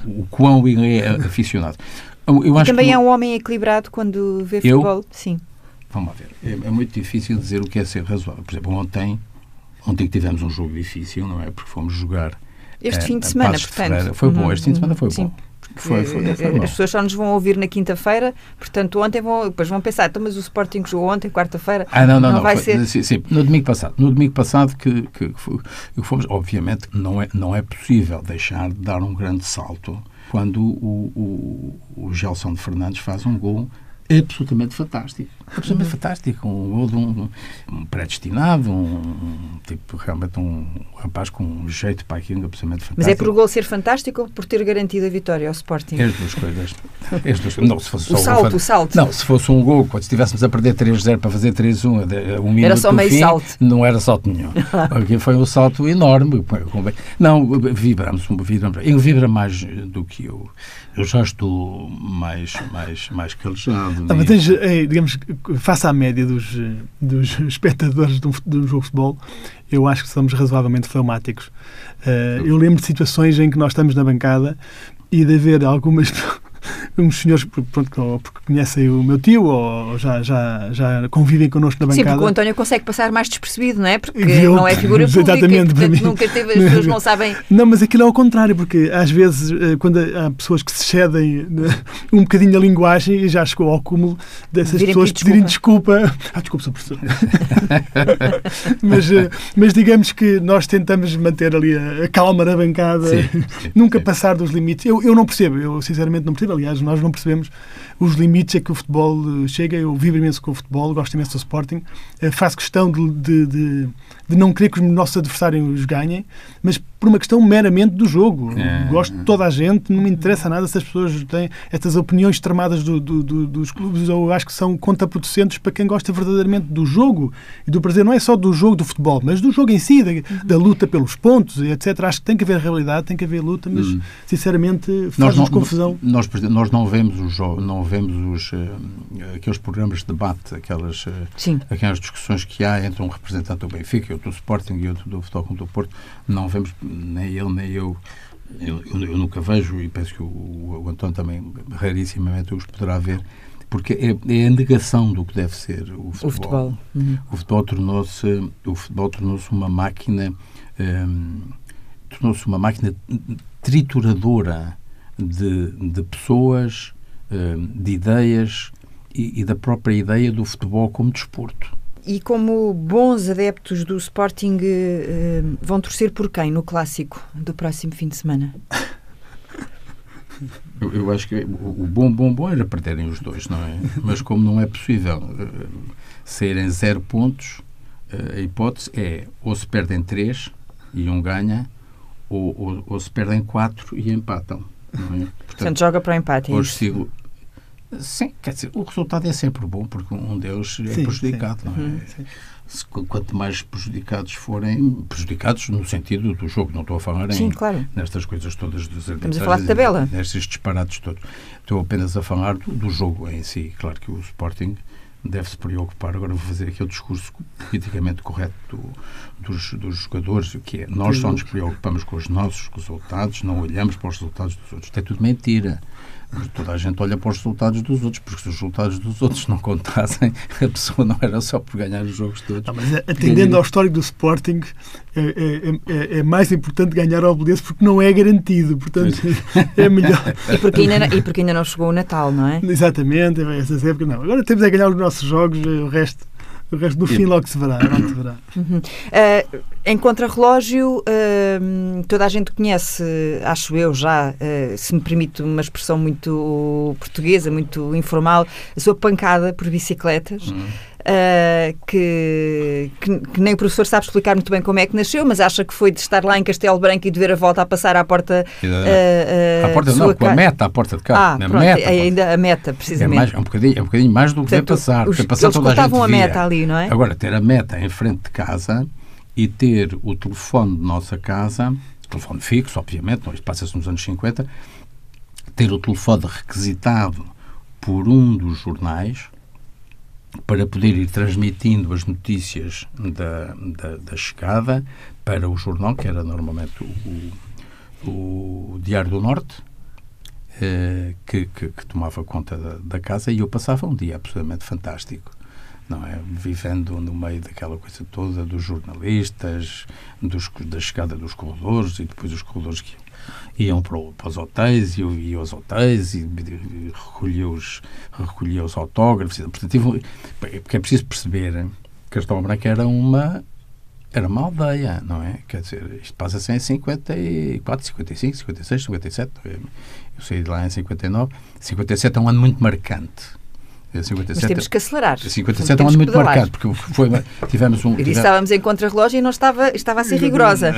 o quão ele é aficionado. Eu, eu acho também que, é um homem equilibrado quando vê eu, futebol, sim. Vamos ver, é, é muito difícil dizer o que é ser razoável. Por exemplo, ontem, ontem que tivemos um jogo difícil, não é? Porque fomos jogar... Este é, fim de semana, de portanto. Ferreira. Foi bom, este fim de semana foi sim. bom. Foi, foi, foi bom. As pessoas só nos vão ouvir na quinta-feira, portanto, ontem vão, depois vão pensar, então, mas o Sporting jogou ontem, quarta-feira, ah, não, não, não, não vai foi, ser... Sim, sim, no domingo passado, no domingo passado que, que, que fomos, obviamente, não é, não é possível deixar de dar um grande salto quando o, o, o Gelson Fernandes faz um gol absolutamente fantástico. Absolutamente uhum. fantástico. Um gol de um, um predestinado, um tipo, realmente um rapaz com um jeito para aquilo absolutamente fantástico. Mas é por o gol ser fantástico ou por ter garantido a vitória ao Sporting? As duas coisas. As duas coisas. Não, se fosse o só salto, um... o salto. Não, se fosse um gol, quando estivéssemos a perder três a zero para fazer três a um, um minuto era só meio fim, salto. Não era salto nenhum. Porque foi um salto enorme. Não, vibramos, vibramos. Ele vibra mais do que eu. Eu já estou mais, mais, mais calejado. Ah, mas tens, digamos, face à média dos, dos espectadores de um, de um jogo de futebol, eu acho que somos razoavelmente fleumáticos. Uh, eu lembro de situações em que nós estamos na bancada e de haver algumas... uns senhores, pronto, porque conhecem o meu tio ou já, já, já convivem connosco na bancada. Sim, porque o António consegue passar mais despercebido, não é? Porque eu, não é figura pública, exatamente, portanto, nunca teve, as pessoas não sabem... Não, mas aquilo é ao contrário, porque às vezes, quando há pessoas que se cedem um bocadinho a linguagem e já chegou ao cúmulo dessas Virem pessoas pedirem desculpa. desculpa. Ah, desculpa, Sr. Professor. mas, mas digamos que nós tentamos manter ali a calma na bancada, sim, sim, nunca sim. passar dos limites. Eu, eu não percebo, eu sinceramente não percebo. Aliás, nós não percebemos os limites a que o futebol chega. Eu vibro imenso com o futebol, gosto imenso do Sporting, faço questão de, de, de, de não querer que os nossos adversários ganhem, mas por uma questão meramente do jogo. É. Gosto de toda a gente, não me interessa nada se as pessoas têm estas opiniões extremadas do, do, do, dos clubes. Eu acho que são contraproducentes para quem gosta verdadeiramente do jogo e do prazer, não é só do jogo do futebol, mas do jogo em si, da, da luta pelos pontos, etcétera. Acho que tem que haver realidade, tem que haver luta, mas hum. sinceramente faz-nos confusão. Nós, Nós não vemos os não vemos os, aqueles programas de debate, aquelas, aquelas discussões que há entre um representante do Benfica, outro do Sporting e outro do Futebol Clube do Porto. Não vemos, nem ele, nem eu, eu, eu nunca vejo, e penso que o, o António também rarissimamente os poderá ver, porque é, é a negação do que deve ser o futebol. O futebol, uhum. o futebol tornou-se, o futebol tornou-se uma máquina, hum, tornou-se uma máquina trituradora de, de pessoas, hum, de ideias e, e da própria ideia do futebol como desporto. E como bons adeptos do Sporting, uh, vão torcer por quem no clássico do próximo fim de semana? Eu, eu acho que o bom, bom, bom era perderem os dois, não é? Mas como não é possível uh, saírem zero pontos, uh, a hipótese é ou se perdem três e um ganha, ou, ou, ou se perdem quatro e empatam. Não é? Portanto, Portanto, joga para o empate. Hoje sigo... Sim, quer dizer, o resultado é sempre bom, porque um deles é sim, prejudicado, sim. não é? Uhum, Se, quanto mais prejudicados forem, prejudicados no sentido do jogo, não estou a falar em, sim, claro. nestas coisas todas dos Estamos a falar de tabela. Nestes disparados todos. Estou apenas a falar do, do jogo em si. Claro que o Sporting deve-se preocupar, agora vou fazer aquele discurso politicamente correto do, dos, dos jogadores, que é, nós só nos preocupamos com os nossos resultados, não olhamos para os resultados dos outros. Isto é tudo mentira. Toda a gente olha para os resultados dos outros, porque se os resultados dos outros não contassem, a pessoa não era só por ganhar os jogos todos. Não, mas atendendo ao histórico do Sporting, é, é, é mais importante ganhar ao Belenenses porque não é garantido, portanto é melhor. E porque ainda não, e porque ainda não chegou o Natal, não é? Exatamente, essas épocas não. Agora temos a ganhar os nossos jogos, o resto... O resto do fim logo se verá. Logo se verá. Uhum. Uh, em contrarrelógio, uh, toda a gente conhece, acho eu já, uh, se me permite uma expressão muito portuguesa, muito informal, a sua pancada por bicicletas, uhum. uh, que, que, que nem o professor sabe explicar muito bem como é que nasceu, mas acha que foi de estar lá em Castelo Branco e de ver a volta a passar à porta... Uh, uh, à porta não, com a meta, à porta de cá. Ah, pronto, meta, ainda a meta, precisamente. É, mais, é, um, bocadinho, é um bocadinho mais do que ver passar, porque passar toda a gente via. A meta ali. Não é? Agora, ter a meta em frente de casa e ter o telefone de nossa casa, telefone fixo, obviamente, não, isto passa-se nos anos cinquenta, ter o telefone requisitado por um dos jornais para poder ir transmitindo as notícias da, da, da chegada para o jornal, que era normalmente o, o, o Diário do Norte, eh, que, que, que tomava conta da, da casa, e eu passava um dia absolutamente fantástico. Não é? Vivendo no meio daquela coisa toda dos jornalistas, dos, da chegada dos corredores e depois os corredores que iam para, o, para os hotéis e eu ia aos hotéis e, e recolhia os, recolhia os autógrafos. Portanto, tive, porque é preciso perceber que Castelo Branco era uma, era uma aldeia, não é? Quer dizer, isto passa-se em cinquenta e quatro, cinquenta e cinco, cinquenta e seis, cinquenta e sete. É? Eu saí de lá em cinquenta e nove. cinquenta e sete é um ano muito marcante. cinquenta e sete, mas temos que acelerar. cinquenta e sete é um ano muito marcado, porque foi, tivemos um... E tivemos... estávamos em contrarrelógio e não estava, estava a ser rigorosa.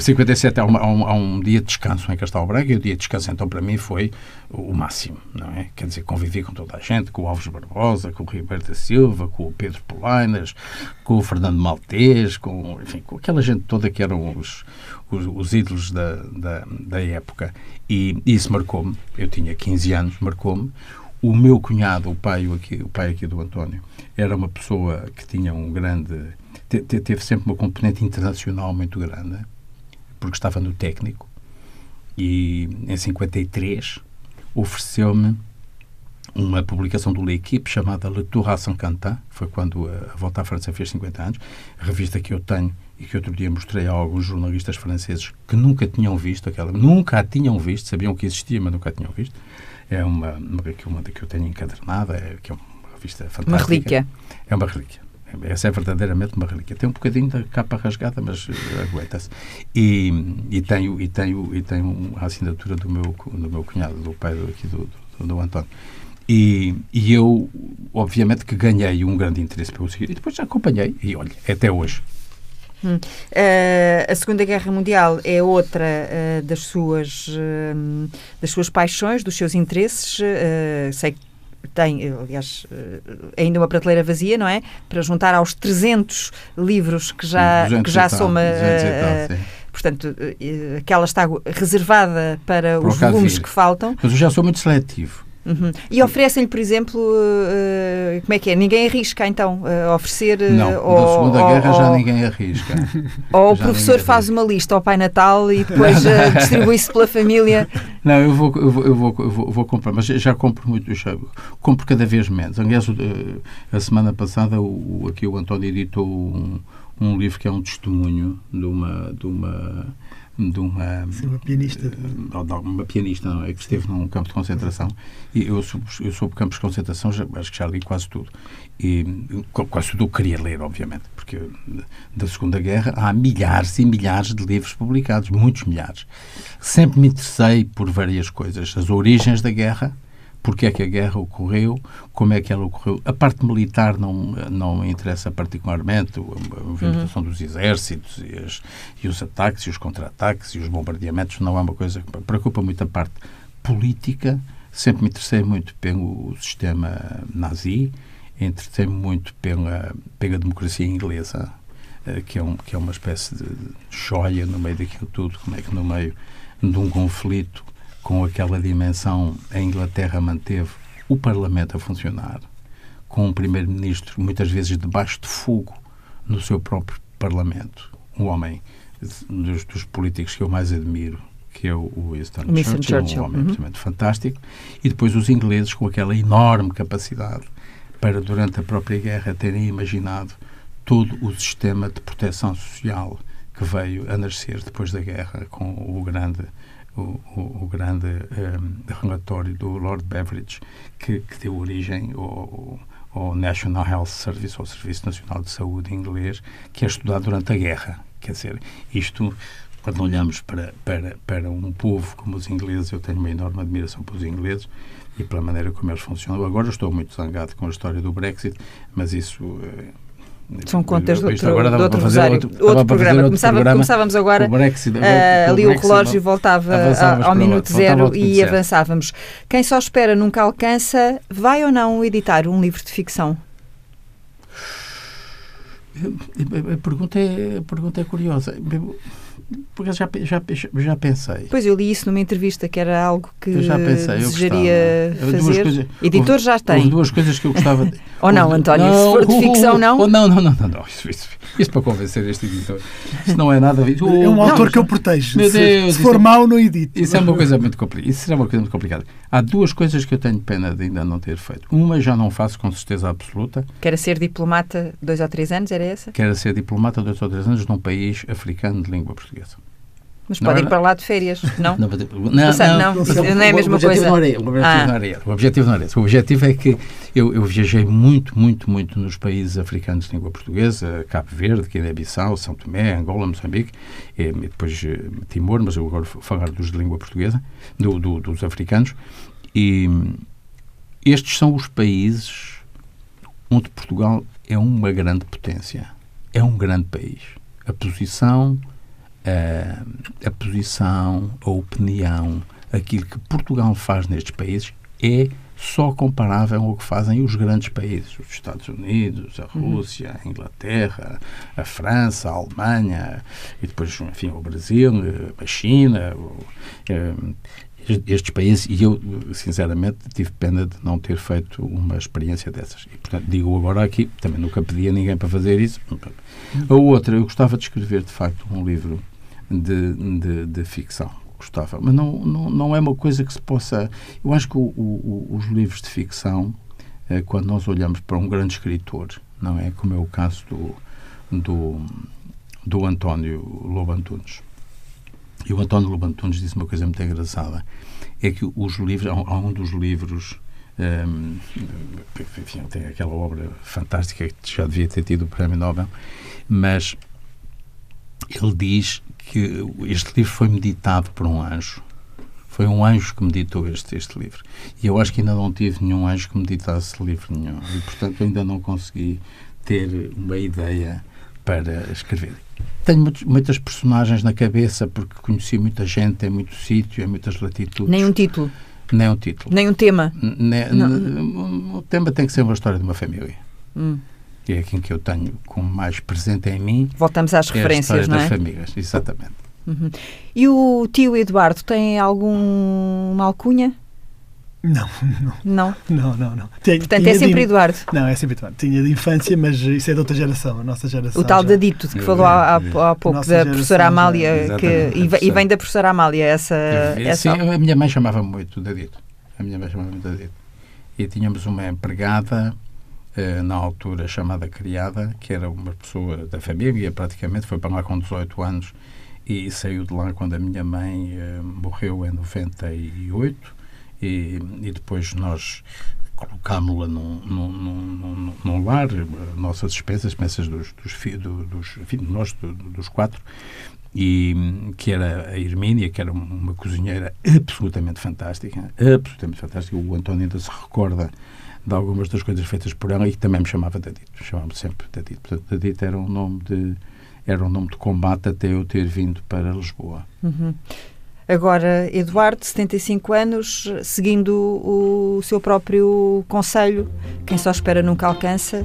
cinquenta e sete há, uma, há, um, há um dia de descanso em Castelo Branco, e o dia de descanso, então, para mim, foi o máximo, não é? Quer dizer, convivi com toda a gente, com o Alves Barbosa, com o Ribeiro da Silva, com o Pedro Polainas, com o Fernando Maltês, com, enfim, com aquela gente toda que eram os... Os, os ídolos da, da, da época. E isso marcou-me. Eu tinha quinze anos, marcou-me. O meu cunhado, o pai aqui, o pai aqui do António, era uma pessoa que tinha um grande... Te, te, teve sempre uma componente internacional muito grande, porque estava no técnico, e em cinquenta e três ofereceu-me uma publicação do L'Equipe chamada Le Tour à Cinquantenaire, foi quando a, a Volta à França fez cinquenta anos, revista que eu tenho e que outro dia mostrei a alguns jornalistas franceses que nunca tinham visto aquela, nunca a tinham visto, sabiam que existia, mas nunca a tinham visto. É uma, uma que eu tenho encadernada, é, que é uma revista fantástica. Uma relíquia. É uma relíquia. Essa é verdadeiramente uma relíquia. Tem um bocadinho da capa rasgada, mas aguenta-se. E, e, tenho, e, tenho, e tenho a assinatura do meu, do meu cunhado, do pai aqui do, do, do António. E, e eu, obviamente, que ganhei um grande interesse pelo seguinte. E depois já acompanhei, e olha, até hoje. Hum. Uh, a Segunda Guerra Mundial é outra uh, das, suas, uh, das suas paixões, dos seus interesses. Uh, sei que tem, aliás, uh, ainda uma prateleira vazia, não é? Para juntar aos trezentos livros que já, que já soma... Uh, uh, portanto, uh, aquela está reservada para, para os volumes que faltam. Mas eu já sou muito seletivo. Uhum. E oferecem-lhe, por exemplo, uh, como é que é? Ninguém arrisca, então, uh, oferecer... Uh, não, ou, na Segunda ou, Guerra ou, já ninguém arrisca. Ou o já professor faz uma lista ao Pai Natal e depois uh, distribui-se pela família. Não, eu vou, eu vou, eu vou, eu vou, vou comprar, mas já compro muito, já compro cada vez menos. Aliás, a semana passada, o, aqui o António editou um, um livro que é um testemunho de uma... De uma de uma, Sim, uma pianista de uma pianista não, é que esteve num campo de concentração, e eu soube, eu soube campos de concentração, já, acho que já li quase tudo, e quase tudo eu queria ler, obviamente, porque da Segunda Guerra há milhares e milhares de livros publicados, muitos milhares. Sempre me interessei por várias coisas: as origens da guerra, porque é que a guerra ocorreu, como é que ela ocorreu. A parte militar não, não interessa particularmente, a movimentação uhum. dos exércitos e, as, e os ataques e os contra-ataques e os bombardeamentos, não é uma coisa que preocupa muito. A parte política, sempre me interessei muito pelo sistema nazi, interessei-me muito pela, pela democracia inglesa, que é, um, que é uma espécie de joia no meio daquilo tudo, como é que no meio de um conflito com aquela dimensão, a Inglaterra manteve o Parlamento a funcionar, com um primeiro-ministro muitas vezes debaixo de fogo no seu próprio Parlamento. Um homem dos, dos políticos que eu mais admiro, que é o Winston Churchill, Churchill, um homem uhum. absolutamente fantástico, e depois os ingleses com aquela enorme capacidade para, durante a própria guerra, terem imaginado todo o sistema de proteção social que veio a nascer depois da guerra, com o grande... O, o, o grande um, relatório do Lord Beveridge, que, que deu origem ao, ao National Health Service, ao Serviço Nacional de Saúde inglês, que é estudado durante a guerra. Quer dizer, isto, quando olhamos para, para, para um povo como os ingleses, eu tenho uma enorme admiração pelos ingleses e pela maneira como eles funcionam. Agora estou muito zangado com a história do Brexit, mas isso... Uh, São contas do outro, agora do outro, fazer outro, outro, outro programa. Outro Começava, programa. Começávamos agora, o Brexit, uh, ali o, Brexit, o relógio voltava ao minuto zero e avançávamos. Quem só espera nunca alcança, vai ou não editar um livro de ficção? A pergunta é, a pergunta é curiosa, porque já, já, já pensei. Pois, eu li isso numa entrevista, que era algo que eu já pensei, desejaria eu fazer. Duas coisas, Editor houve, já tem. duas coisas que eu gostava... De, ou não, houve, António, não, se for de ficção, não? Ou não, não, não, não, não isso, isso, isso para convencer este editor. Isso não é nada... Oh, é um autor não, que eu protejo. Meu Deus, se, se for mau, não edito. Isso é uma coisa muito complicada. Isso será uma coisa muito complicada. Há duas coisas que eu tenho pena de ainda não ter feito. Uma já não faço com certeza absoluta. Quero ser diplomata dois ou três anos, era essa? Quero ser diplomata dois ou três anos num país africano de língua portuguesa. Mas não pode era... ir para lá de férias, não? Não, não, não, não, não, não é a mesma coisa. Não era, o, objetivo ah. não era, o objetivo não era esse. O objetivo é que eu, eu viajei muito, muito, muito nos países africanos de língua portuguesa, Cabo Verde, Guiné-Bissau, São Tomé, Angola, Moçambique, e depois Timor, mas eu agora vou falar dos de língua portuguesa, do, do, dos africanos. E estes são os países onde Portugal é uma grande potência, é um grande país. A posição, a, a posição, a opinião, aquilo que Portugal faz nestes países é só comparável ao que fazem os grandes países, os Estados Unidos, a Rússia, a Inglaterra, a França, a Alemanha, e depois, enfim, o Brasil, a China, o, estes países, e eu, sinceramente, tive pena de não ter feito uma experiência dessas. E, portanto, digo agora aqui, também nunca pedi a ninguém para fazer isso. A outra, eu gostava de escrever, de facto, um livro de, de, de ficção. Gostava, mas não, não, não é uma coisa que se possa... Eu acho que o, o, os livros de ficção, eh, quando nós olhamos para um grande escritor, não é? Como é o caso do, do, do António Lobo Antunes. E o António Lobo Antunes disse uma coisa muito engraçada, é que os livros, há um dos livros, hum, enfim, tem aquela obra fantástica que já devia ter tido o Prémio Nobel, mas ele diz que este livro foi meditado por um anjo. Foi um anjo que meditou este, este livro. E eu acho que ainda não tive nenhum anjo que meditasse livro nenhum. E, portanto, ainda não consegui ter uma ideia para escrever. Tenho muitos, muitas personagens na cabeça, porque conheci muita gente, em muito sítio, em muitas latitudes. Nem um título? Nem um título. Nem um tema? Ne, ne, o tema tem que ser uma história de uma família. Hum. E é aquilo que eu tenho como mais presente em mim. Voltamos às é referências, não é? Das famílias, exatamente. Uhum. E o tio Eduardo tem alguma alcunha? Não, não. Não? Não, não, não. Tinha, Portanto, tinha é sempre de, Eduardo. Não, é sempre Eduardo. Tinha de infância, mas isso é de outra geração, a nossa geração. O tal já, Dadito, que eu, falou eu, há, eu, há pouco, da professora Amália, já, que, e, e vem da professora Amália essa... Eu, essa... Sim, a minha mãe chamava muito Dadito. A minha mãe chamava muito Dadito. E tínhamos uma empregada, eh, na altura chamada criada, que era uma pessoa da família, praticamente, foi para lá com dezoito anos e saiu de lá quando a minha mãe eh, morreu em noventa e oito. E, e depois nós colocámo-la num, num, num, num lar, nossas despesas, despesas dos, dos, dos, dos, enfim, nós, dos quatro, e que era a Hermínia, que era uma cozinheira absolutamente fantástica, absolutamente fantástica. O António ainda se recorda de algumas das coisas feitas por ela e que também me chamava Dadito, chamava-me sempre Dadito. Portanto, Dadito era um nome de, era um nome de combate até eu ter vindo para Lisboa. Uhum. Agora, Eduardo, setenta e cinco anos, seguindo o seu próprio conselho, quem só espera nunca alcança,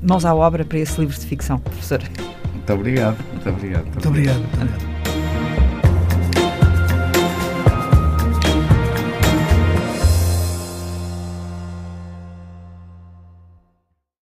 mãos à obra para esse livro de ficção, professor. Muito obrigado, muito obrigado. Muito obrigado. Muito obrigado.